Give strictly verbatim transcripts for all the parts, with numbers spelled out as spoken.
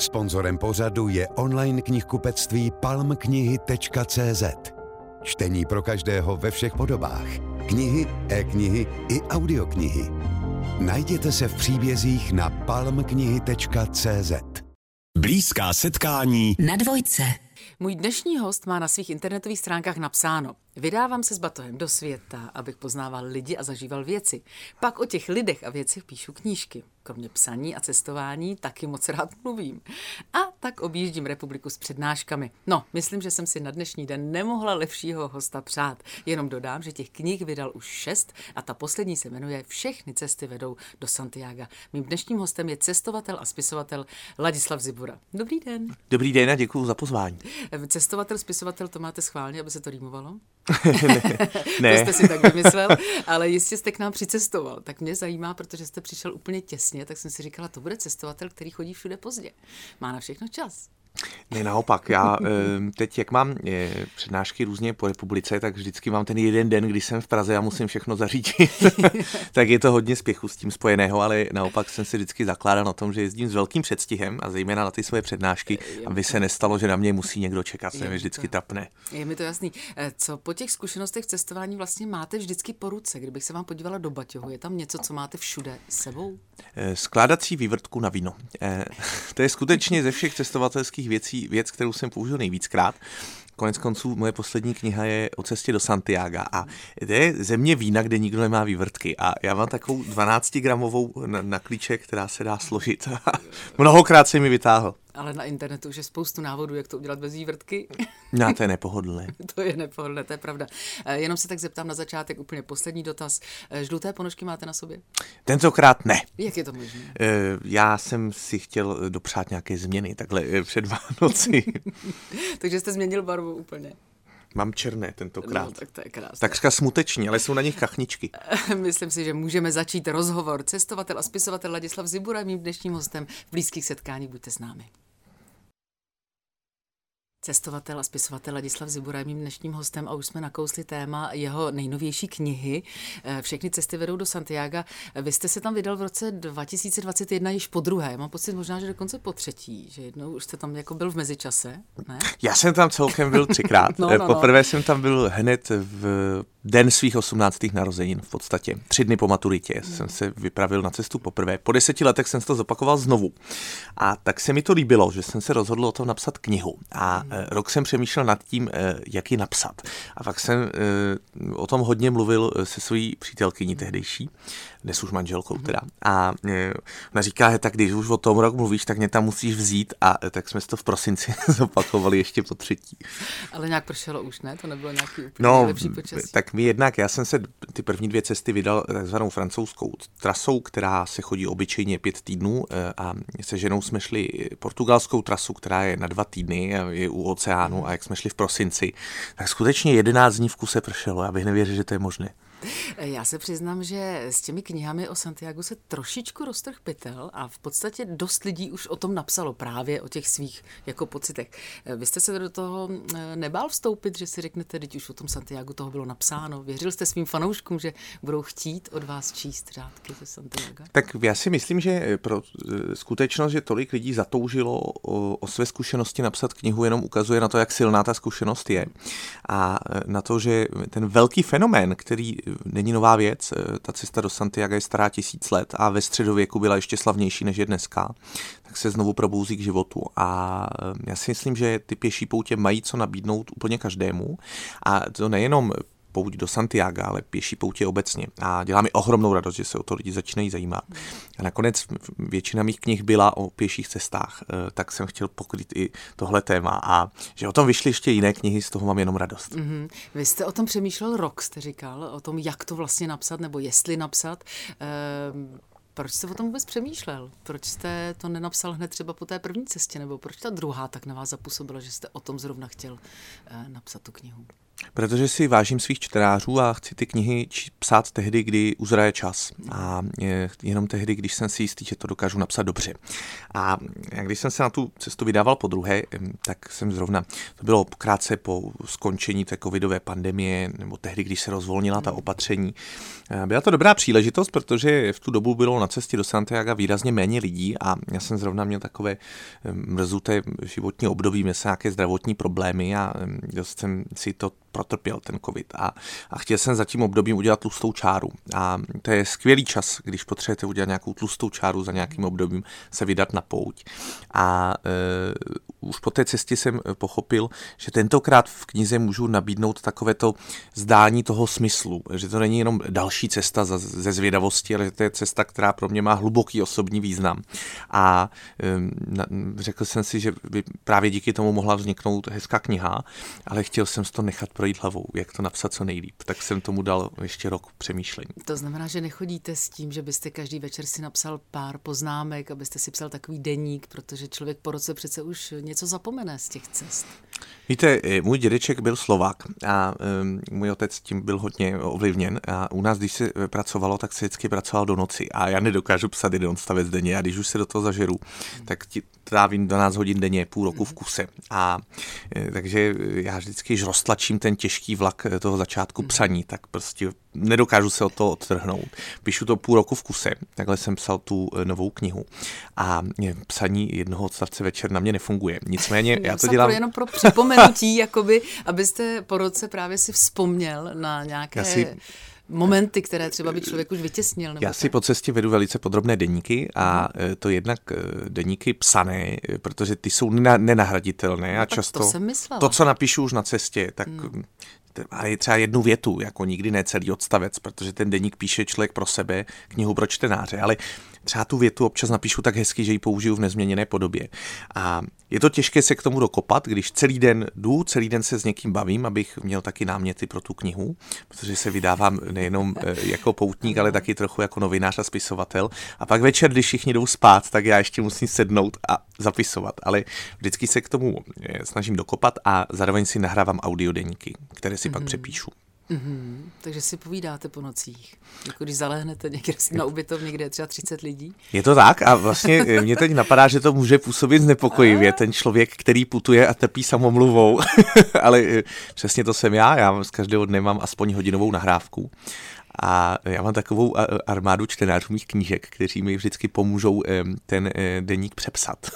Sponzorem pořadu je online knihkupectví palm knihy tečka cé zet. Čtení pro každého ve všech podobách. Knihy, e-knihy i audioknihy. Najděte se v příbězích na palm knihy tečka cé zet. Blízká setkání na dvojce. Můj dnešní host má na svých internetových stránkách napsáno: vydávám se s batohem do světa, abych poznával lidi a zažíval věci. Pak o těch lidech a věcech píšu knížky. Kromě psaní a cestování taky moc rád mluvím. A tak objíždím republiku s přednáškami. No, myslím, že jsem si na dnešní den nemohla lepšího hosta přát. Jenom dodám, že těch knih vydal už šest a ta poslední se jmenuje Všechny cesty vedou do Santiaga. Mým dnešním hostem je cestovatel a spisovatel Ladislav Zibura. Dobrý den. Dobrý den a děkuju za pozvání. Cestovatel, spisovatel, to máte schválně, aby se to rýmovalo? Ne. To jste si tak vymyslel, ale jistě jste k nám přicestoval. Tak mě zajímá, protože jste přišel úplně těsně, tak jsem si říkala, to bude cestovatel, který chodí všude pozdě. Má na všechno čas. Ne, naopak, já teď, jak mám přednášky různě po republice, tak vždycky mám ten jeden den, kdy jsem v Praze a musím všechno zařídit, tak je to hodně spěchu s tím spojeného, ale naopak jsem si vždycky zakládal na tom, že jezdím s velkým předstihem a zejména na ty svoje přednášky, aby se nestalo, že na mě musí někdo čekat, se mi vždycky trapne. Je mi to jasný. Co po těch zkušenostech v cestování vlastně máte vždycky po ruce, kdybych se vám podívala do baťohu, je tam něco, co máte všude s sebou? Skládací vývrtku na víno. To je skutečně ze všech cestovatelských věcí, věc, kterou jsem použil nejvíckrát. Konec konců moje poslední kniha je o cestě do Santiaga a to je země vína, kde nikdo nemá vývrtky a já mám takovou dvanáctigramovou na, na klíče, která se dá složit a mnohokrát se mi vytáhl. Ale na internetu už je spoustu návodů, jak to udělat bez vývrtky. No, to je nepohodlné. To je nepohodlné, to je pravda. Jenom se tak zeptám na začátek, úplně poslední dotaz. Žluté ponožky máte na sobě? Tentokrát ne. Jak je to možné? Já jsem si chtěl dopřát nějaké změny, takhle před Vánoci. Takže jste změnil barvu úplně. Mám černé tentokrát. No, tak to je krásné. Takřka smuteční, ale jsou na nich kachničky. Myslím si, že můžeme začít rozhovor. Cestovatel a spisovatel Ladislav Zibura je mým dnešním hostem v Blízkých setkání. Buďte s námi. Cestovatel a spisovatel Ladislav Zibura je mým dnešním hostem a už jsme nakousli téma jeho nejnovější knihy. Všechny cesty vedou do Santiaga. Vy jste se tam vydal v roce dva tisíce dvacet jedna již po druhé. Mám pocit možná, že dokonce po třetí, že jednou už jste tam jako byl v mezičase, ne? Já jsem tam celkem byl třikrát. no, no, Poprvé no. jsem tam byl hned v den svých osmnáctých narozenin v podstatě. Tři dny po maturitě jsem se vypravil na cestu poprvé. Po deseti letech jsem to zopakoval znovu. A tak se mi to líbilo, že jsem se rozhodl o tom napsat knihu. A rok jsem přemýšlel nad tím, jak ji napsat. A pak jsem o tom hodně mluvil se svojí přítelkyní tehdejší, dnes už manželkou teda. A ona říká, tak když už o tom rok mluvíš, tak mě tam musíš vzít. A tak jsme to v prosinci zopakovali ještě po třetí. Ale nějak pršelo už, ne? To nebylo nějaký úplně no, lepší počasí. Tak mi jednak, já jsem se ty první dvě cesty vydal takzvanou francouzskou trasou, která se chodí obyčejně pět týdnů a se ženou jsme šli portugalskou trasu, která je na dva týdny, je u oceánu a jak jsme šli v prosinci, tak skutečně jedenáct dní v kuse pršelo, já bych nevěřil, že to je možné. Já se přiznám, že s těmi knihami o Santiagu se trošičku roztrhl pytel a v podstatě dost lidí už o tom napsalo právě o těch svých jako pocitech. Vy jste se do toho nebál vstoupit, že si řeknete, teď už o tom Santiagu toho bylo napsáno. Věřil jste svým fanouškům, že budou chtít od vás číst řádky ze Santiaga? Tak já si myslím, že pro skutečnost, že tolik lidí zatoužilo o, o své zkušenosti napsat knihu, jenom ukazuje na to, jak silná ta zkušenost je. A na to, že ten velký fenomén, který není nová věc, ta cesta do Santiaga je stará tisíc let a ve středověku byla ještě slavnější, než je dneska, tak se znovu probouzí k životu. A já si myslím, že ty pěší poutě mají co nabídnout úplně každému a to nejenom pouť do Santiaga, ale pěší poutě obecně. A dělá mi ohromnou radost, že se o to lidi začínají zajímat. A nakonec většina mých knih byla o pěších cestách, tak jsem chtěl pokrýt i tohle téma. A že o tom vyšly ještě jiné knihy, z toho mám jenom radost. Mm-hmm. Vy jste o tom přemýšlel rok, jste říkal, o tom, jak to vlastně napsat, nebo jestli napsat. Ehm... Proč jste o tom vůbec přemýšlel? Proč jste to nenapsal hned třeba po té první cestě? Nebo proč ta druhá tak na vás zapůsobila, že jste o tom zrovna chtěl eh, napsat tu knihu? Protože si vážím svých čtenářů a chci ty knihy psát tehdy, kdy uzraje čas. A jenom tehdy, když jsem si jistý, že to dokážu napsat dobře. A když jsem se na tu cestu vydával podruhé, tak jsem zrovna, to bylo krátce po skončení té covidové pandemie, nebo tehdy, když se rozvolnila ta opatření. Byla to dobrá příležitost, protože v tu dobu bylo na cestě do Santiaga výrazně méně lidí a já jsem zrovna měl takové mrzuté životní období, měl jsem nějaké zdravotní problémy a dost jsem si to protrpěl ten covid a, a chtěl jsem za tím obdobím udělat tlustou čáru. A to je skvělý čas, když potřebujete udělat nějakou tlustou čáru za nějakým obdobím, se vydat na pouť. A e, už po té cestě jsem pochopil, že tentokrát v knize můžu nabídnout takovéto zdání toho smyslu, že to není jenom další cesta ze zvědavosti, ale že to je cesta, která pro mě má hluboký osobní význam. A e, na, řekl jsem si, že by právě díky tomu mohla vzniknout hezká kniha, ale chtěl jsem si to nechat projít hlavou, jak to napsat co nejlíp. Tak jsem tomu dal ještě rok přemýšlení. To znamená, že nechodíte s tím, že byste každý večer si napsal pár poznámek, abyste si psal takový deník, protože člověk po roce přece už něco zapomene z těch cest. Víte, můj dědeček byl Slovák a um, můj otec tím byl hodně ovlivněn a u nás, když se pracovalo, tak se vždycky pracoval do noci a já nedokážu psat jeden odstavec denně a když už se do toho zažeru, hmm. tak ti trávím dvanáct hodin denně, půl roku v kuse. A takže já vždycky již roztlačím ten těžký vlak toho začátku psaní, tak prostě nedokážu se od toho odtrhnout. Píšu to půl roku v kuse, takhle jsem psal tu novou knihu a psaní jednoho odstavce večer na mě nefunguje. Nicméně já to dělám... Jenom pro připomenutí, jakoby, abyste po roce právě si vzpomněl na nějaké... momenty, které třeba by člověk už vytěsnil. Nebo já si tak? Po cestě vedu velice podrobné deníky a to jednak deníky psané, protože ty jsou nenahraditelné a no, často to, jsem to, co napíšu už na cestě, tak hmm. a je třeba jednu větu, jako nikdy ne celý odstavec, protože ten deník píše člověk pro sebe, knihu pro čtenáře, ale třeba tu větu občas napíšu tak hezky, že ji použiju v nezměněné podobě. A je to těžké se k tomu dokopat, když celý den jdu, celý den se s někým bavím, abych měl taky náměty pro tu knihu, protože se vydávám nejenom jako poutník, ale taky trochu jako novinář a spisovatel. A pak večer, když všichni jdou spát, tak já ještě musím sednout a zapisovat. Ale vždycky se k tomu snažím dokopat a zároveň si nahrávám audiodeníky, které si mm-hmm. pak přepíšu. Mm-hmm. Takže si povídáte po nocích, jako když zalehnete někde na ubytovně, kde je třeba třicet lidí. Je to tak a vlastně mě teď napadá, že to může působit znepokojivě, ten člověk, který putuje a trpí samomluvou, ale přesně to jsem já, já z každého dne mám aspoň hodinovou nahrávku. A já mám takovou armádu čtenářů mých knížek, kteří mi vždycky pomůžou ten deník přepsat.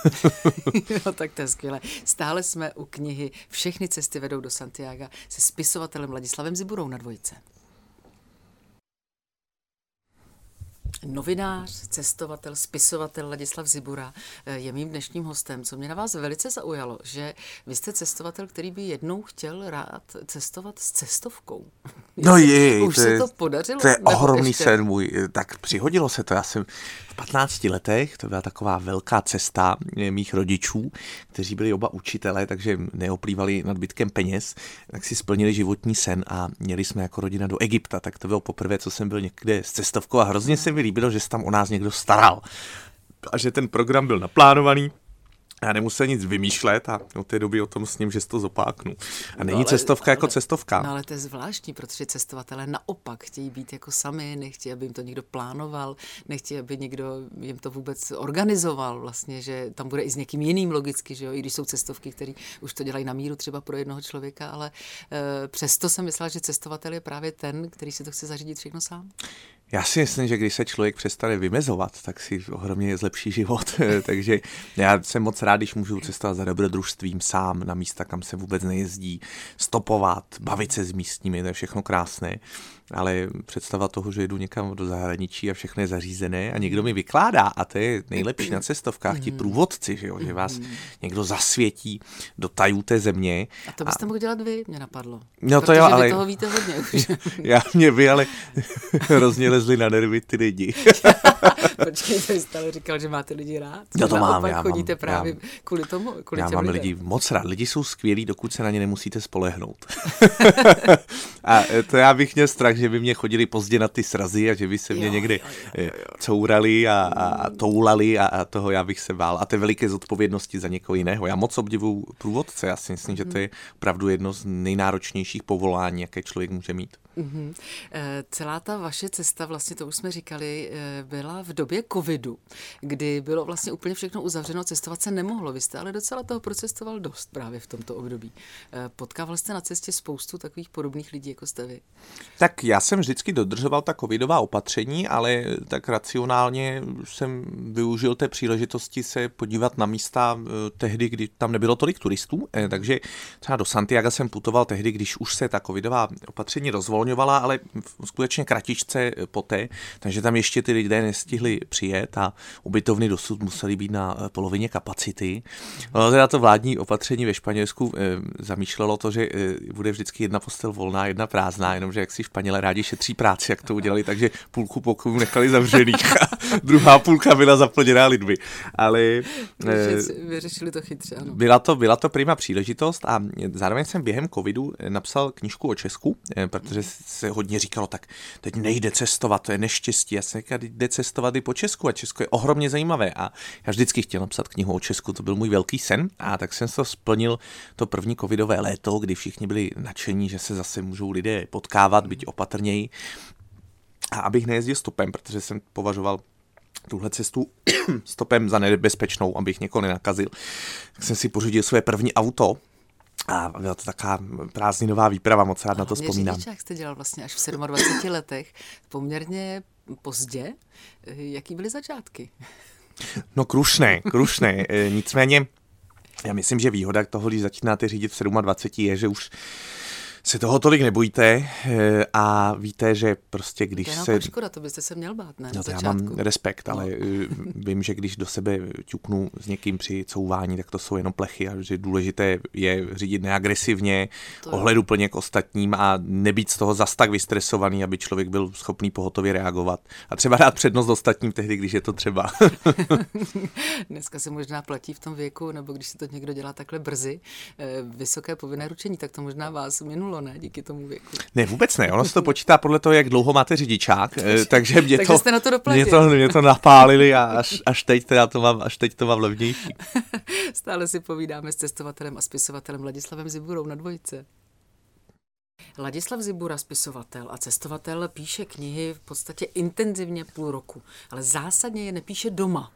No tak to je skvělé. Stále jsme u knihy Všechny cesty vedou do Santiaga se spisovatelem Ladislavem Ziburou na dvojce. Novinář, cestovatel, spisovatel Ladislav Zibura je mým dnešním hostem. Co mě na vás velice zaujalo, že vy jste cestovatel, který by jednou chtěl rád cestovat s cestovkou. No jej, už to se je, to podařilo. To je ohromný ještě... sen můj. Tak přihodilo se to. Já jsem v patnácti letech, to byla taková velká cesta mých rodičů, kteří byli oba učitelé, takže neoplývali nadbytkem peněz, tak si splnili životní sen a měli jsme jako rodina do Egypta. Tak to bylo poprvé, co jsem byl někde s cestovkou a hrozně se mi líbilo, že se tam o nás někdo staral a že ten program byl naplánovaný. Já nemusel nic vymýšlet a od té doby o tom s ním, že to zopáknu. A není no ale, cestovka ale, jako cestovka. No ale to je zvláštní, protože cestovatelé naopak chtějí být jako sami, nechtějí, aby jim to někdo plánoval, nechtějí, aby někdo jim to vůbec organizoval vlastně, že tam bude i s někým jiným logicky, že jo, i když jsou cestovky, které už to dělají na míru třeba pro jednoho člověka, ale e, přesto jsem myslela, že cestovatel je právě ten, který si to chce zařídit všechno sám. Já si myslím, že když se člověk přestane vymezovat, tak si ohromně zlepší život. Takže já jsem moc rád, když můžu cestovat za dobrodružstvím sám na místa, kam se vůbec nejezdí, stopovat, bavit se s místními, to je všechno krásné. Ale představa toho, že jedu někam do zahraničí a všechno je zařízené a někdo mi vykládá, a to je nejlepší na cestovkách, ti průvodci, že jo, že vás někdo zasvětí do tajů té země. A to byste a... mohl dělat vy, mě napadlo. No to jo, ale... toho víte hodně už. Já mě vy, ale hrozně lezli na nervy ty lidi. Počkej, to jste říkal, že máte lidi rád. No to mám, já chodíte mám, právě já, kvůli tomu, kvůli já mám lidem. Lidi moc rád. Lidi jsou skvělí, dokud se na ně nemusíte spolehnout. A to já bych měl strach, že by mě chodili pozdě na ty srazy a že by se mě jo, někdy jo, jo, jo. courali a, a toulali a, a toho já bych se bál. A té veliké zodpovědnosti za někoho jiného. Já moc obdivuju průvodce. Já si myslím, mm-hmm. že to je opravdu jedno z nejnáročnějších povolání, jaké člověk může mít. Mm-hmm. E, celá ta vaše cesta, vlastně to už jsme říkali, byla v době covidu, kdy bylo vlastně úplně všechno uzavřeno, cestovat se nemohlo. Vy jste ale docela toho procestoval dost právě v tomto období. E, potkával jste na cestě spoustu takových podobných lidí, jako jste vy? Tak já jsem vždycky dodržoval ta covidová opatření, ale tak racionálně jsem využil té příležitosti se podívat na místa tehdy, kdy tam nebylo tolik turistů, e, takže třeba do Santiaga jsem putoval tehdy, když už se ta covidová opatření rozvolnila, ale skutečně kratičce poté, takže tam ještě ty lidé nestihli přijet a ubytovny dosud musely být na polovině kapacity. No, teda to vládní opatření ve Španělsku e, zamýšlelo to, že e, bude vždycky jedna postel volná, jedna prázdná, jenomže jak si Španělé rádi šetří práci, jak to udělali, takže půlku pokojů nechali zavřených a druhá půlka byla zaplněná lidmi. Ale e, vyřešili to chytře, ano. Byla to, byla to prima příležitost a zároveň jsem během covidu napsal knížku o Česku, e, protože se hodně říkalo, tak teď nejde cestovat, to je neštěstí. Já jsem říkal, jde cestovat i po Česku a Česko je ohromně zajímavé. A já vždycky chtěl napsat knihu o Česku, to byl můj velký sen. A tak jsem to splnil to první covidové léto, kdy všichni byli nadšení, že se zase můžou lidé potkávat, být opatrněji. A abych nejezdil stopem, protože jsem považoval tuhle cestu stopem za nebezpečnou, abych někoho nenakazil. Tak jsem si pořídil své první auto. A byla to taková prázdninová výprava, moc rád no, na to vzpomínám. Řidičák jste dělal vlastně až v dvaceti sedmi letech, poměrně pozdě. Jaký byly začátky? No krušné, krušné. E, nicméně, já myslím, že výhoda toho, když začínáte řídit v dvaceti sedmi, je, že už se toho tolik nebojíte a víte, že prostě když to se... Škoda, to byste se měl bát, ne? No, já mám respekt, ale no. Vím, že když do sebe ťuknu s někým při couvání, tak to jsou jenom plechy a že důležité je řídit neagresivně, ohleduplně k ostatním a nebýt z toho zas tak vystresovaný, aby člověk byl schopný pohotově reagovat. A třeba dát přednost ostatním tehdy, když je to třeba. Dneska se možná platí v tom věku, nebo když se to někdo dělá takhle brzy, vysoké povinné ručení, tak to možná vás minulo. Ne, díky tomu věku. Ne, vůbec ne, ono se to počítá podle toho, jak dlouho máte řidičák, takže mě, takže to, jste na to, mě to mě to napálili a až, až teď teda to mám, až teď to mám levnější. Stále si povídáme s cestovatelem a spisovatelem Ladislavem Ziburou na Dvojce. Ladislav Zibura, spisovatel a cestovatel, píše knihy v podstatě intenzivně půl roku, ale zásadně je nepíše doma.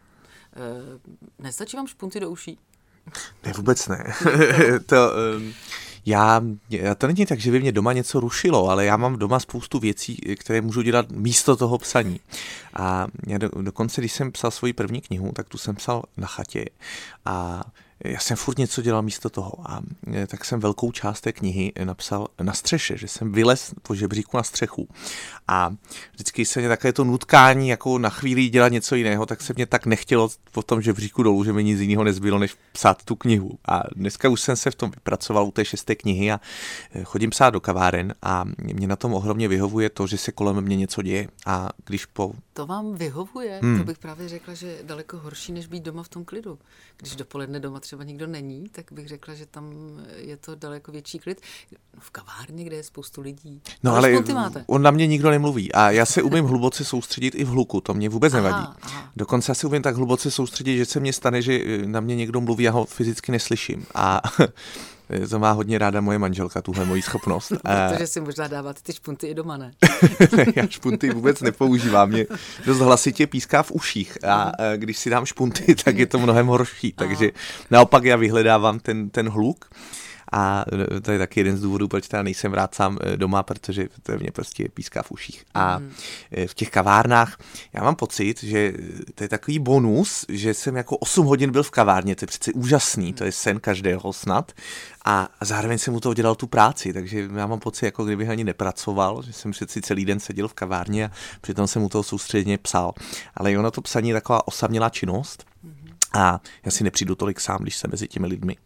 E, nestačí vám špunty do uší? Ne, vůbec ne. to... Um... Já, to není tak, že by mě doma něco rušilo, ale já mám doma spoustu věcí, které můžu dělat místo toho psaní. A já do, dokonce, když jsem psal svoji první knihu, tak tu jsem psal na chatě a já jsem furt něco dělal místo toho a tak jsem velkou část té knihy napsal na střeše, že jsem vylez po žebříku na střechu a vždycky se mě takové to nutkání jako na chvíli dělat něco jiného, tak se mě tak nechtělo po tom žebříku dolů, že mi nic jiného nezbylo, než psát tu knihu a dneska už jsem se v tom vypracoval u té šesté knihy a chodím psát do kaváren a mě na tom ohromně vyhovuje to, že se kolem mě něco děje a když po... To vám vyhovuje? Hmm. To bych právě řekla, že je daleko horší, než být doma v tom klidu, když dopoledne doma třeba nikdo není, tak bych řekla, že tam je to daleko větší klid. V kavárně, kde je spoustu lidí. No ale on na mě nikdo nemluví a já se umím hluboce soustředit i v hluku, to mě vůbec aha, nevadí. Aha. Dokonce já se umím tak hluboce soustředit, že se mně stane, že na mě někdo mluví, já ho fyzicky neslyším a... To má hodně ráda moje manželka, tuhle moji schopnost. Protože si možná dávat ty špunty i doma, ne? Ne, já špunty vůbec nepoužívám. Mě dost hlasitě píská v uších a když si dám špunty, tak je to mnohem horší. Takže naopak já vyhledávám ten, ten hluk. A to je taky jeden z důvodů, proč já nejsem rád sám doma, protože to mě prostě píská v uších. A v těch kavárnách, já mám pocit, že to je takový bonus, že jsem jako osm hodin byl v kavárně, to je přece úžasný, to je sen každého snad. A zároveň jsem u toho dělal tu práci, takže já mám pocit, jako kdybych ani nepracoval, že jsem přeci celý den seděl v kavárně a přitom jsem u toho soustředěně psal. Ale ono to psaní je taková osamělá činnost a já si nepřijdu tolik sám, když jsem mezi těmi lidmi.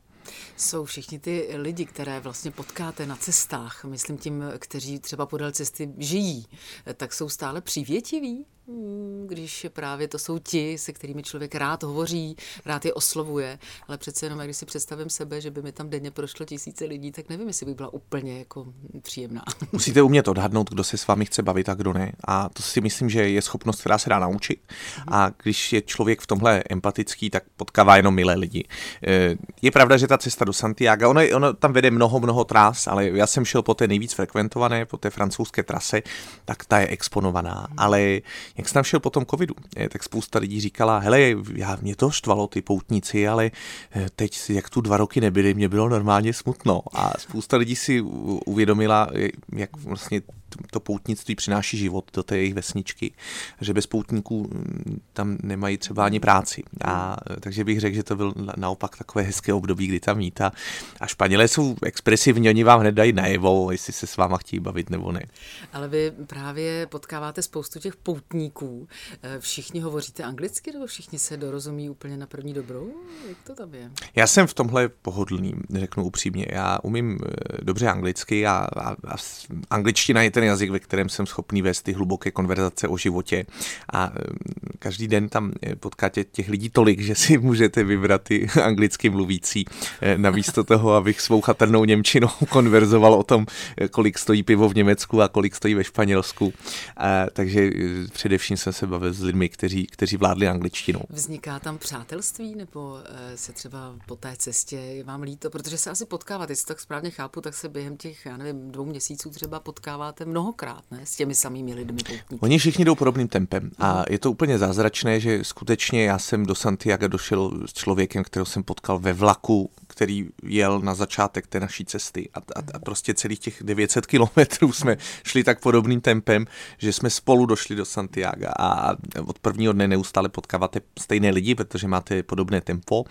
jsou všichni ty lidi, které vlastně potkáte na cestách, myslím tím, kteří třeba podél cesty žijí, tak jsou stále přívětiví, když právě to jsou ti, se kterými člověk rád hovoří, rád je oslovuje, ale přece jenom, když si představím sebe, že by mi tam denně prošlo tisíce lidí, tak nevím, jestli by byla úplně jako příjemná. Musíte umět odhadnout, kdo se s vámi chce bavit a kdo ne. A to si myslím, že je schopnost, která se dá naučit. A když je člověk v tomhle empatický, tak potkává jenom milé lidi. Je pravda, že ta cesta do Santiaga, ono, ono tam vede mnoho, mnoho tras, ale já jsem šel po té nejvíc frekventované, po té francouzské trase, tak ta je exponovaná, ale jak jsem šel po tom covidu, tak spousta lidí říkala, hele, já, mě to štvalo, ty poutníci, ale teď, jak tu dva roky nebyli, mě bylo normálně smutno. A spousta lidí si uvědomila, jak vlastně to poutnictví přináší život do té jejich vesničky, že bez poutníků tam nemají třeba ani práci. A takže bych řekl, že to byl naopak takové hezké období, kdy tam jít. A Španělé jsou expresivní, oni vám hned dají najevo, jestli se s váma chtějí bavit nebo ne. Ale vy právě potkáváte spoustu těch poutníků. Všichni hovoříte anglicky nebo všichni se dorozumí úplně na první dobrou? Jak to tam je? Já jsem v tomhle pohodlný, řeknu upřímně. Já umím dobře anglicky a, a, a angličtina je ten jazyk, ve kterém jsem schopný vést ty hluboké konverzace o životě. A každý den tam potkáte těch lidí tolik, že si můžete vybrat ty anglicky mluvící. Namísto toho, abych svou chatrnou němčinou konverzoval o tom, kolik stojí pivo v Německu a kolik stojí ve Španělsku. A, takže především jsem se bavil s lidmi, kteří, kteří vládli angličtinou. Vzniká tam přátelství, nebo se třeba po té cestě je vám líto? Protože se asi potkávat, jestli tak správně chápu, tak se během těch, já nevím, dvou měsíců třeba potkáváte mnohokrát, ne? S těmi samými lidmi. Poutníky. Oni všichni jdou podobným tempem a je to úplně zázračné, že skutečně já jsem do Santiaga došel s člověkem, kterého jsem potkal ve vlaku, který jel na začátek té naší cesty a, a, a prostě celých těch devět set kilometrů jsme šli tak podobným tempem, že jsme spolu došli do Santiaga a od prvního dne neustále potkáváte stejné lidi, protože máte podobné tempo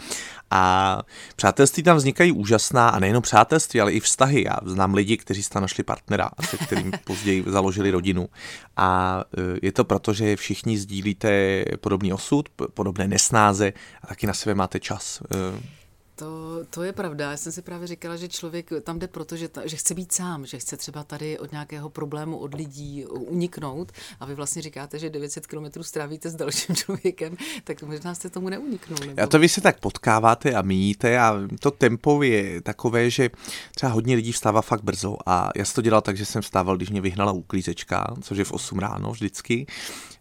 a přátelství tam vznikají úžasná a nejenom přátelství, ale i vztahy. Já znám lidi, kteří tam našli partnera, se kterým později založili rodinu a je to proto, že všichni sdílíte podobný osud, podobné nesnáze a taky na sebe máte čas. To, to je pravda. Já jsem si právě říkala, že člověk tam jde proto, že, ta, že chce být sám, že chce třeba tady od nějakého problému, od lidí uniknout a vy vlastně říkáte, že devět set kilometrů strávíte s dalším člověkem, tak možná jste tomu neuniknou. Nebo... A to vy se tak potkáváte a míjíte a to tempo je takové, že třeba hodně lidí vstává fakt brzo a já jsem to dělal tak, že jsem vstával, když mě vyhnala uklízečka, což je v osm ráno vždycky,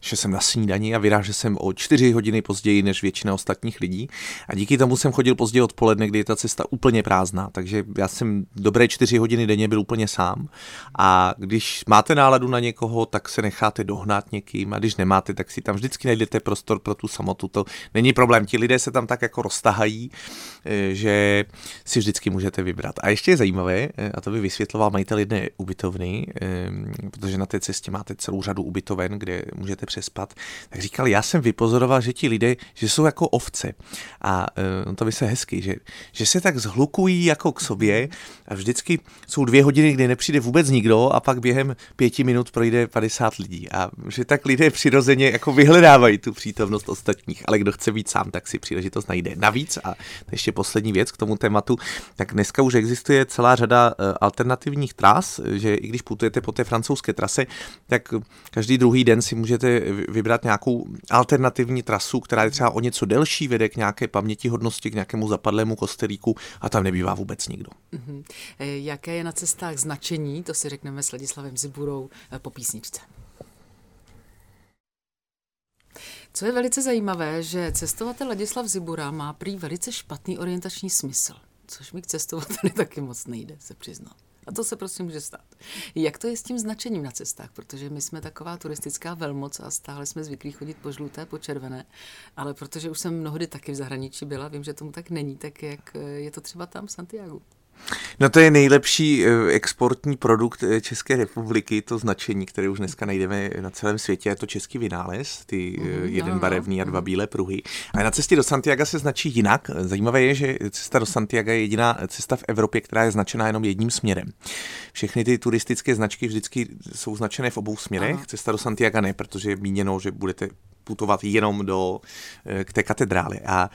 že jsem na snídani a vyrážel jsem o čtyři hodiny později než většina ostatních lidí a díky tomu jsem chodil později odpoledne, kdy je ta cesta úplně prázdná, takže já jsem dobré čtyři hodiny denně byl úplně sám a když máte náladu na někoho, tak se necháte dohnat někým a když nemáte, tak si tam vždycky najdete prostor pro tu samotu, to není problém, ti lidé se tam tak jako roztahají, že si vždycky můžete vybrat. A ještě je zajímavé, a to by vysvětloval majitel jedné ubytovny, protože na té cestě máte celou řadu ubytoven, kde můžete přespat, tak říkal, já jsem vypozoroval, že ti lidé, že jsou jako ovce a to by se hezky, že že se tak zhlukují jako k sobě a vždycky jsou dvě hodiny, kdy nepřijde vůbec nikdo a pak během pěti minut projde padesát lidí a že tak lidé přirozeně jako vyhledávají tu přítomnost ostatních, ale kdo chce být sám, tak si příležitost najde. Navíc a ještě poslední věc k tomu tématu, tak dneska už existuje celá řada alternativních tras, že i když putujete po té francouzské trase, tak každý druhý den si můžete vybrat nějakou alternativní trasu, která je třeba o něco delší, vede k nějaké pamětihodnosti, k nějakému zapadlému kostelíku a tam nebývá vůbec nikdo. Mm-hmm. Jaké je na cestách značení, to si řekneme s Ladislavem Ziburou po písničce. Co je velice zajímavé, že cestovatel Ladislav Zibura má prý velice špatný orientační smysl, což mi k cestovateli taky moc nejde, se přiznám. A to se prostě může stát. Jak to je s tím značením na cestách? Protože my jsme taková turistická velmoc a stále jsme zvyklí chodit po žluté, po červené, ale protože už jsem mnohdy taky v zahraničí byla, vím, že tomu tak není, tak jak je to třeba tam v Santiagu? No to je nejlepší exportní produkt České republiky, to značení, které už dneska najdeme na celém světě, je to český vynález, ty mm, jeden no, barevný a dva bílé pruhy. A na cestě do Santiaga se značí jinak. Zajímavé je, že cesta do Santiaga je jediná cesta v Evropě, která je značená jenom jedním směrem. Všechny ty turistické značky vždycky jsou značené v obou směrech. Aha. Cesta do Santiaga ne, protože je míněno, že budete putovat jenom do, k té katedrály. A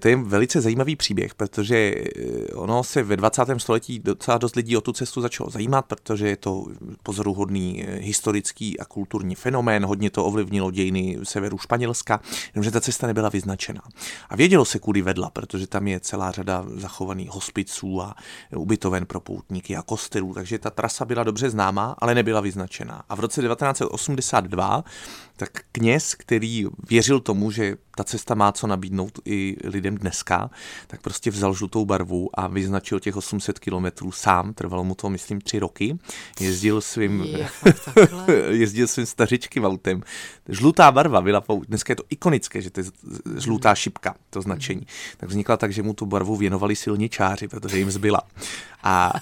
to je velice zajímavý příběh, protože ono se ve dvacátém století docela dost lidí o tu cestu začalo zajímat, protože je to pozoruhodný historický a kulturní fenomén, hodně to ovlivnilo dějiny severu Španělska, jenomže ta cesta nebyla vyznačená. A vědělo se, kudy vedla, protože tam je celá řada zachovaných hospiců a ubytoven pro poutníky a kostelů, takže ta trasa byla dobře známá, ale nebyla vyznačená. A v roce devatenáct set osmdesát dva tak kněz, který věřil tomu, že ta cesta má co nabídnout i lidem dneska, tak prostě vzal žlutou barvu a vyznačil těch osm set kilometrů sám, trvalo mu to, myslím, tři roky. Jezdil svým, jezdil svým stařičkým autem. Žlutá barva byla, dneska je to ikonické, že to je žlutá šipka, to značení. Tak vznikla tak, že mu tu barvu věnovali silničáři, protože jim zbyla. A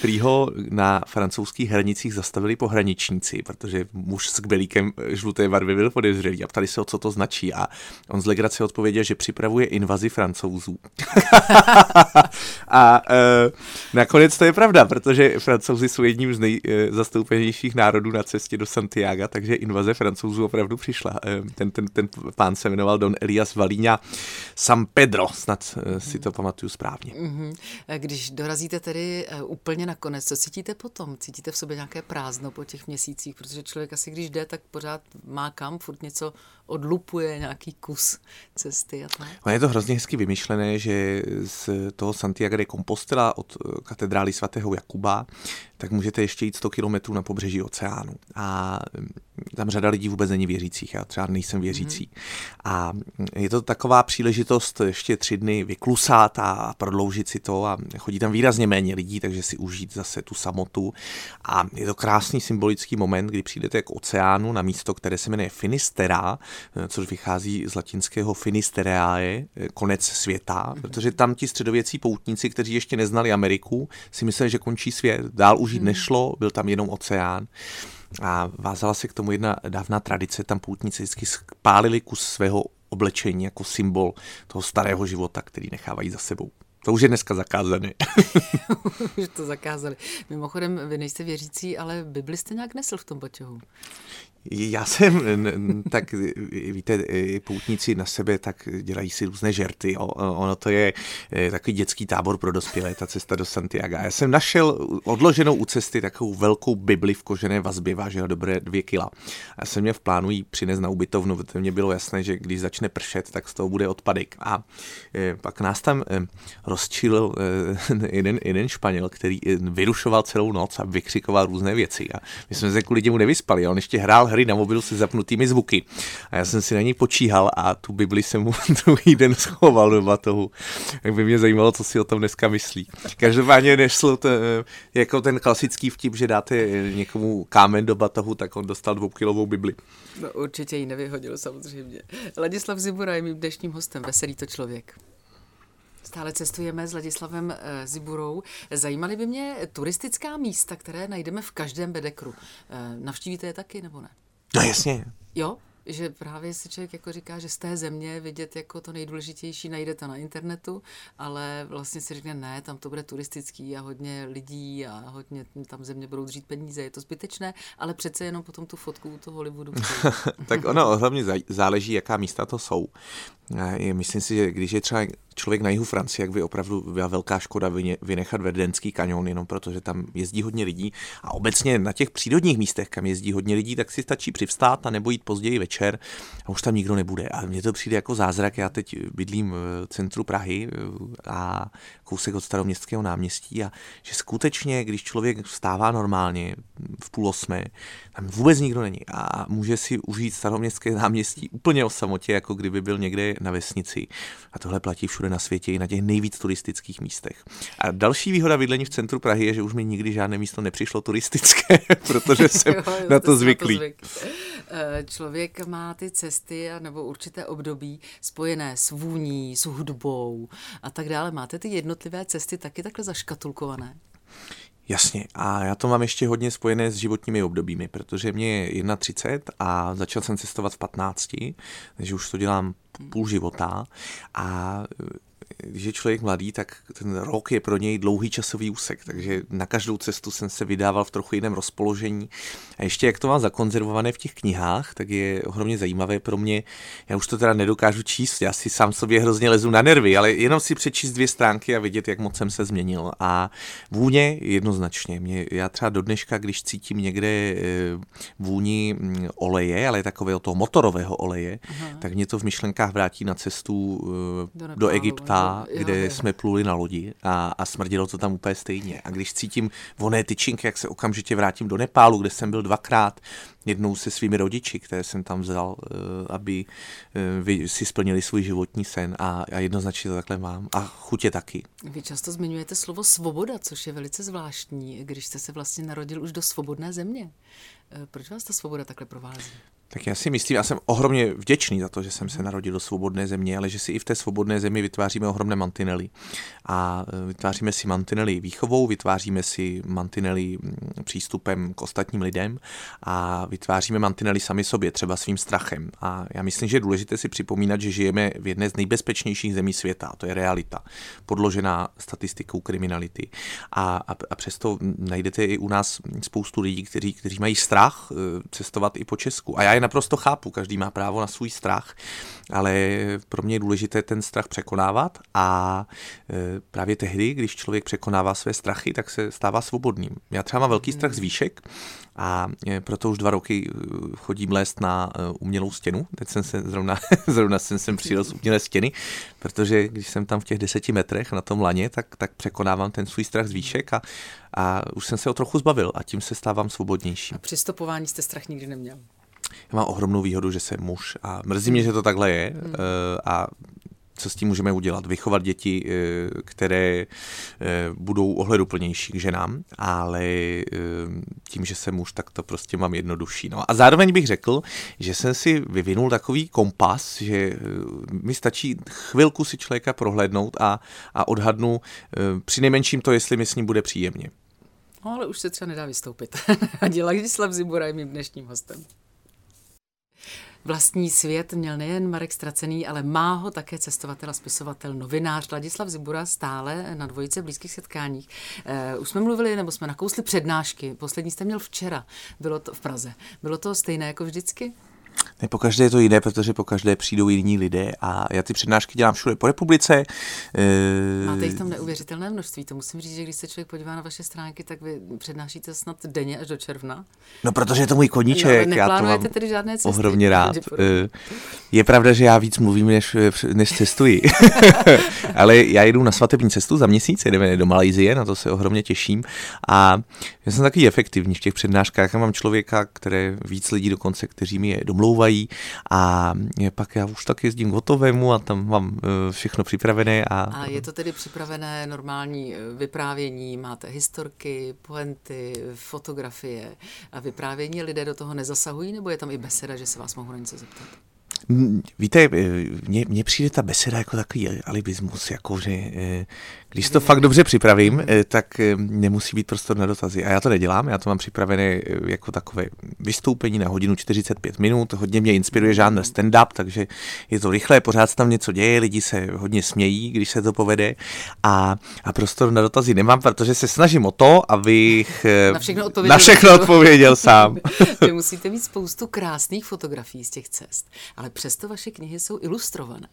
prý ho na francouzských hranicích zastavili pohraničníci, protože muž s kbelíkem žluté barvy byl podezřelý a ptali se, o co to značí. A on z legrace odpověděl, že připravuje invazi Francouzů. A e, nakonec to je pravda, protože Francouzi jsou jedním z nejzastoupenějších e, národů na cestě do Santiaga, takže invaze Francouzů opravdu přišla. E, ten, ten, ten pán se jmenoval Don Elias Valiña San Pedro, snad e, si to pamatuju správně. Když dorazíte tedy úplně nakonec, co cítíte potom? Cítíte v sobě nějaké prázdno po těch měsících? Protože člověk asi, když jde, tak pořád má kam, furt něco odlupuje, nějaký kus cesty a tak. Je to hrozně hezky vymyšlené, že z toho Santiago de Compostela od katedrály svatého Jakuba tak můžete ještě jít sto kilometrů na pobřeží oceánu. A tam řada lidí vůbec není věřících, já třeba nejsem věřící. Mm. A je to taková příležitost ještě tři dny vyklusat a prodloužit si to a chodí tam výrazně méně lidí, takže si užít zase tu samotu. A je to krásný symbolický moment, kdy přijdete k oceánu na místo, které se jmenuje Finistera, což vychází z latinského Finisterae, konec světa, mm. protože tam ti středověcí poutníci, kteří ještě neznali Ameriku, si mysleli, že končí svět. Dál už jít mm. nešlo, byl tam jenom oceán. A vázala se k tomu jedna dávná tradice, tam poutníci vždycky spálili kus svého oblečení jako symbol toho starého života, který nechávají za sebou. To už je dneska zakázané. Už to zakázali. Mimochodem, vy nejste věřící, ale Bibli jste nějak nesl v tom baťohu. Já jsem, tak víte, poutníci na sebe tak dělají si různé žerty. O, ono to je takový dětský tábor pro dospělé, ta cesta do Santiaga. Já jsem našel odloženou u cesty takovou velkou Bibli v kožené vazbě, vážila dobré dvě kila. Já jsem mě v plánu jí přinést na ubytovnu, protože mě bylo jasné, že když začne pršet, tak z toho bude odpadek. A pak nás tam rozčilil jeden, jeden Španěl, který vyrušoval celou noc a vykřikoval různé věci. A my jsme se kvůli němu nevyspali, on ještě hrál hry na mobilu se zapnutými zvuky. A já jsem si na něj počíhal a tu Bibli jsem mu druhý den schoval do batohu. Tak by mě zajímalo, co si o tom dneska myslí. Každopádně nešlo to, jako ten klasický vtip, že dáte někomu kámen do batohu, tak on dostal dvoukilovou Bibli. No určitě ji nevyhodil samozřejmě. Ladislav Zibura je mým dnešním hostem. Veselý to člověk. Stále cestujeme s Ladislavem Ziburou. Zajímaly by mě turistická místa, které najdeme v každém bedekru. Navštívíte je taky, nebo ne? No jasně. Jo? Že právě si člověk jako říká, že z té země vidět jako to nejdůležitější najdete na internetu, ale vlastně si řekne, ne, tam to bude turistický a hodně lidí a hodně tam země budou dřít peníze, je to zbytečné, ale přece jenom potom tu fotku toho Hollywoodu. Tak ono hlavně záleží, jaká místa to jsou. Myslím si, že když je třeba člověk na jihu Francie, jak by opravdu byla velká škoda vynechat Verdenský kaňon, jenom protože tam jezdí hodně lidí. A obecně na těch přírodních místech, kam jezdí hodně lidí, tak si stačí přivstát a nebo jít později večer a už tam nikdo nebude. A mně to přijde jako zázrak. Já teď bydlím v centru Prahy a kousek od Staroměstského náměstí a že skutečně, když člověk vstává normálně v půl osmé, tam vůbec nikdo není a může si užít Staroměstské náměstí úplně o samotě, jako kdyby byl někde na vesnici. A tohle platí všude na světě i na těch nejvíc turistických místech. A další výhoda bydlení v centru Prahy je, že už mi nikdy žádné místo nepřišlo turistické, protože jsem jo, jo, na to, to zvyklý. Zvyk. Člověk má ty cesty nebo určité období spojené s vůní, s hudbou a tak dále. Máte ty jednotlivé cesty taky takhle zaškatulkované? Jasně, a já to mám ještě hodně spojené s životními obdobími, protože mě je třicet jedna a začal jsem cestovat v patnácti, takže už to dělám půl života a když je člověk mladý, tak ten rok je pro něj dlouhý časový úsek, takže na každou cestu jsem se vydával v trochu jiném rozpoložení. A ještě jak to mám zakonzervované v těch knihách, tak je ohromně zajímavé pro mě. Já už to teda nedokážu číst, já si sám sobě hrozně lezu na nervy, ale jenom si přečíst dvě stránky a vidět, jak moc jsem se změnil. A vůně jednoznačně. Mě, já třeba do dneška, když cítím někde vůni oleje, ale takového toho motorového oleje, aha, tak mě to v myšlenkách vrátí na cestu do, do Egypta, jo, kde jo. jsme pluli na lodi a, a smrdilo to tam úplně stejně. A když cítím vonné tyčinky, jak se okamžitě vrátím do Nepálu, kde jsem byl dvakrát, jednou se svými rodiči, které jsem tam vzal, aby si splnili svůj životní sen a, a jednoznačně to takhle mám. A chutě taky. Vy často zmiňujete slovo svoboda, což je velice zvláštní, když jste se vlastně narodil už do svobodné země. Proč vás ta svoboda takhle provází? Tak já si myslím, já jsem ohromně vděčný za to, že jsem se narodil do svobodné země, ale že si i v té svobodné zemi vytváříme ohromné mantinely. A vytváříme si mantinely výchovou, vytváříme si mantinely přístupem k ostatním lidem a vytváříme mantinely sami sobě, třeba svým strachem. A já myslím, že je důležité si připomínat, že žijeme v jedné z nejbezpečnějších zemí světa. To je realita, podložená statistikou kriminality. A, a, a přesto najdete i u nás spoustu lidí, kteří, kteří mají strach cestovat i po Česku. A já je naprosto chápu, každý má právo na svůj strach, ale pro mě je důležité ten strach překonávat a právě tehdy, když člověk překonává své strachy, tak se stává svobodným. Já třeba mám velký strach z výšek a proto už dva roky chodím lézt na umělou stěnu. Teď jsem se zrovna, zrovna jsem sem přijel z umělé stěny, protože když jsem tam v těch deseti metrech na tom laně, tak, tak překonávám ten svůj strach z výšek a, a už jsem se ho trochu zbavil a tím se stávám svobodnější. A při stopování jste strach nikdy neměl? Já mám ohromnou výhodu, že jsem muž a mrzí mě, že to takhle je hmm. a co s tím můžeme udělat? Vychovat děti, které budou ohleduplnější k ženám, ale tím, že jsem muž, tak to prostě mám jednodušší. No a zároveň bych řekl, že jsem si vyvinul takový kompas, že mi stačí chvilku si člověka prohlédnout a, a odhadnu přinejmenším to, jestli mi s ním bude příjemně. No, ale už se třeba nedá vystoupit. Ladislav Zibura je mým dnešním hostem. Vlastní svět měl nejen Marek Ztracený, ale má ho také cestovatel a spisovatel, novinář Ladislav Zibura stále na dvojice Blízkých setkáních. Eh, už jsme mluvili, nebo jsme nakousli přednášky. Poslední jste měl včera, bylo to v Praze. Bylo to stejné jako vždycky? Ne, po každé je to jiné, protože po každé přijdou jiní lidé a já ty přednášky dělám všude po republice. Máte jich tam neuvěřitelné množství, to musím říct, že když se člověk podívá na vaše stránky, tak vy přednášíte snad denně až do června. No, protože je to můj koníček, no, já to mám tedy žádné cesty, ohromně rád. Je pravda, že já víc mluvím, než, než cestuji, ale já jedu na svatební cestu za měsíc, jedeme do Malajzie, na to se ohromně těším a já jsem takový efektivní v těch přednáškách, já mám člověka, které víc lidí dokonce, kteří mi je domlouvají a pak já už tak jezdím k hotovému a tam mám všechno připravené. A, a je to tedy připravené normální vyprávění, máte historky, poenty, fotografie a vyprávění, lidé do toho nezasahují, nebo je tam i beseda, že se vás mohou na něco zeptat? Víte, mně, mně přijde ta beseda jako takový alibismus, jako že když to fakt dobře připravím, tak nemusí být prostor na dotazy. A já to nedělám, já to mám připravené jako takové vystoupení na hodinu čtyřicet pět minut, hodně mě inspiruje žánr stand-up, takže je to rychlé, pořád tam něco děje, lidi se hodně smějí, když se to povede a, a prostor na dotazy nemám, protože se snažím o to, abych na všechno odpověděl, na všechno odpověděl sám. Vy musíte mít spoustu krásných fotografií z těch cest, ale přesto vaše knihy jsou ilustrované.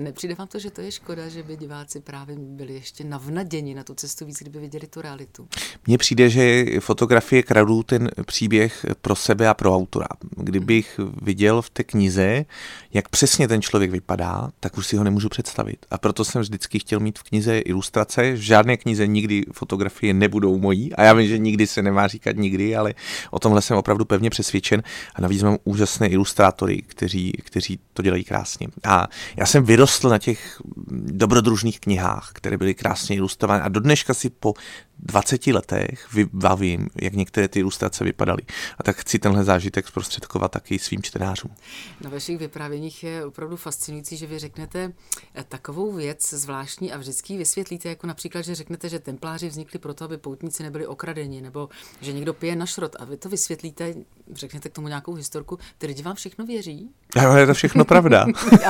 Nepřijde vám to, že to je škoda, že by diváci právě byli ještě navnaděni na tu cestu víc, kdyby viděli tu realitu? Mně přijde, že fotografie kradou ten příběh pro sebe a pro autora. Kdybych viděl v té knize, jak přesně ten člověk vypadá, tak už si ho nemůžu představit. A proto jsem vždycky chtěl mít v knize ilustrace. V žádné knize nikdy fotografie nebudou mojí. A já vím, že nikdy se nemá říkat nikdy, ale o tomhle jsem opravdu pevně přesvědčen. A navíc mám úžasné ilustrátory, kteří kteří to dělají krásně. A já jsem vyrostl na těch dobrodružných knihách, které byly krásně ilustrované a do dneška si po dvaceti letech vybavím, jak některé ty ilustrace vypadaly. A tak chci tenhle zážitek zprostředkovat taky svým čtenářům. Na vašich vyprávěních je opravdu fascinující, že vy řeknete takovou věc zvláštní a vždycky vysvětlíte, jako například, že řeknete, že templáři vznikli proto, aby poutníci nebyli okradeni, nebo že někdo pije na šrot. A vy to vysvětlíte, řeknete k tomu nějakou historku, ty lidi vám všechno věří. Já, já to všechno pravda. já,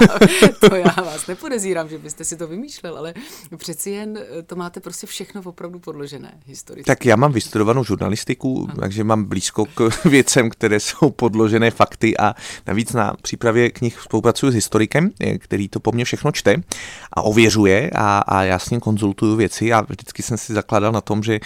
to já vás nepodezírám, že byste si to vymýšlel, ale přeci jen to máte prostě všechno opravdu podložené historicky. Tak já mám vystudovanou žurnalistiku, ano. Takže mám blízko k věcem, které jsou podložené fakty a navíc na přípravě knih spolupracuji s historikem, který to po mně všechno čte a ověřuje a, a já s ním konzultuju věci a vždycky jsem si zakládal na tom, že e,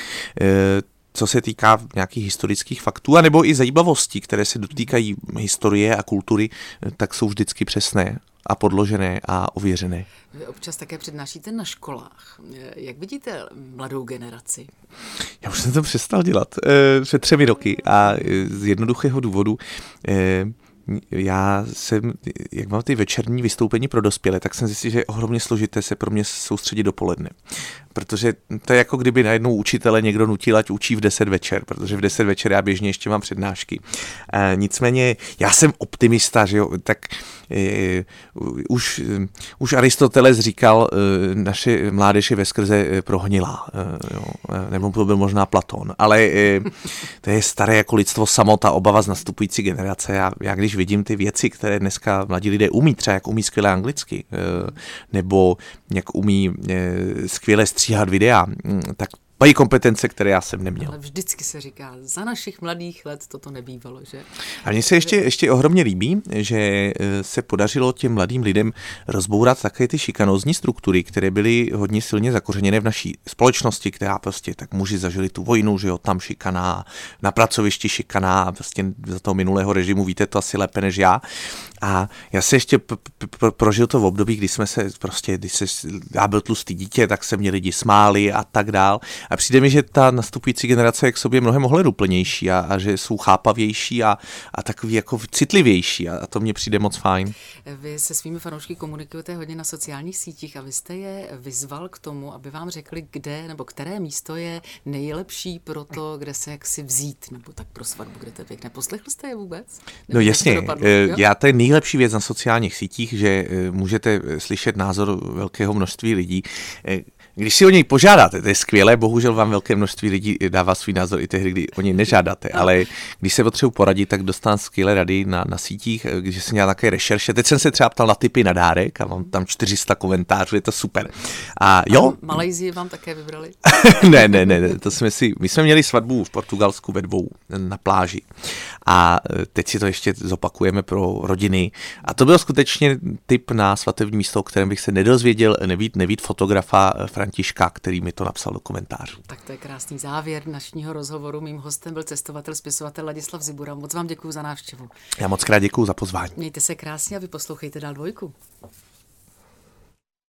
co se týká nějakých historických faktů, anebo i zajímavostí, které se dotýkají historie a kultury, tak jsou vždycky přesné a podložené a ověřené. Vy občas také přednášíte na školách. Jak vidíte mladou generaci? Já už jsem to přestal dělat e, před třemi roky a z jednoduchého důvodu e, já jsem, jak mám ty večerní vystoupení pro dospělé, tak jsem zjistil, že je ohromně složité se pro mě soustředit dopoledne. Protože to je jako kdyby najednou učitele někdo nutil, ať učí v deset večer, protože v deset večer já běžně ještě mám přednášky. E, nicméně já jsem optimista, že jo, tak e, už, e, už Aristoteles říkal, e, naše mládež je veskrze e, prohnilá, e, jo, nebo to byl možná Platón, ale e, to je staré jako lidstvo samota, obava z nastupující generace. Já, já když vidím ty věci, které dneska mladí lidé umí, třeba jak umí skvěle anglicky, e, nebo jak umí e, skvěle stříhat videa, tak mají kompetence, které já jsem neměl. Ale vždycky se říká, za našich mladých let toto nebývalo, že? A mně se ještě, ještě ohromně líbí, že se podařilo těm mladým lidem rozbourat také ty šikanózní struktury, které byly hodně silně zakořeněné v naší společnosti, která prostě tak muži zažili tu vojnu, že jo, tam šikaná, na pracovišti šikaná, prostě za toho minulého režimu víte to asi lépe než já. A já se ještě p- p- prožil to v období, kdy jsme se prostě, když se, já byl tlustý dítě, tak se mě lidi smáli a tak dál. A přijde mi, že ta nastupující generace je k sobě mnohem ohleduplnější a, a že jsou chápavější a, a takový jako citlivější a, a to mně přijde moc fajn. Vy se svými fanoušky komunikujete hodně na sociálních sítích a vy jste je vyzval k tomu, aby vám řekli, kde nebo které místo je nejlepší pro to, kde se jaksi vzít nebo tak pro svatbu, kde to je pěkné. Poslechl jste je vůbec? No jasně, dopadlo, já to je nejlepší věc na sociálních sítích, že můžete slyšet názor velkého množství lidí. Když si o něj požádáte, to je skvělé, bohužel vám velké množství lidí dává svůj názor i tehdy, kdy o něj nežádáte, ale když se potřebuji poradit, tak dostanu skvělé rady na, na sítích, když jsem dělal také rešerše. Teď jsem se třeba ptal na tipy na dárek a mám tam čtyři sta komentářů, je to super. A jo. A Malajzii vám také vybrali? ne, ne, ne, ne, to jsme si, my jsme měli svatbu v Portugalsku ve dvou na pláži a teď si to ještě zopakujeme pro rodiny a to byl skutečně tip na svatební místo, o kterém bych se nedozvěděl, nebýt, nebýt fotografa Františka, který mi to napsal do komentářů. Tak to je krásný závěr dnešního rozhovoru. Mým hostem byl cestovatel, spisovatel Ladislav Zibura. Moc vám děkuju za návštěvu. Já moc krát děkuju za pozvání. Mějte se krásně a vy poslouchejte dál dvojku.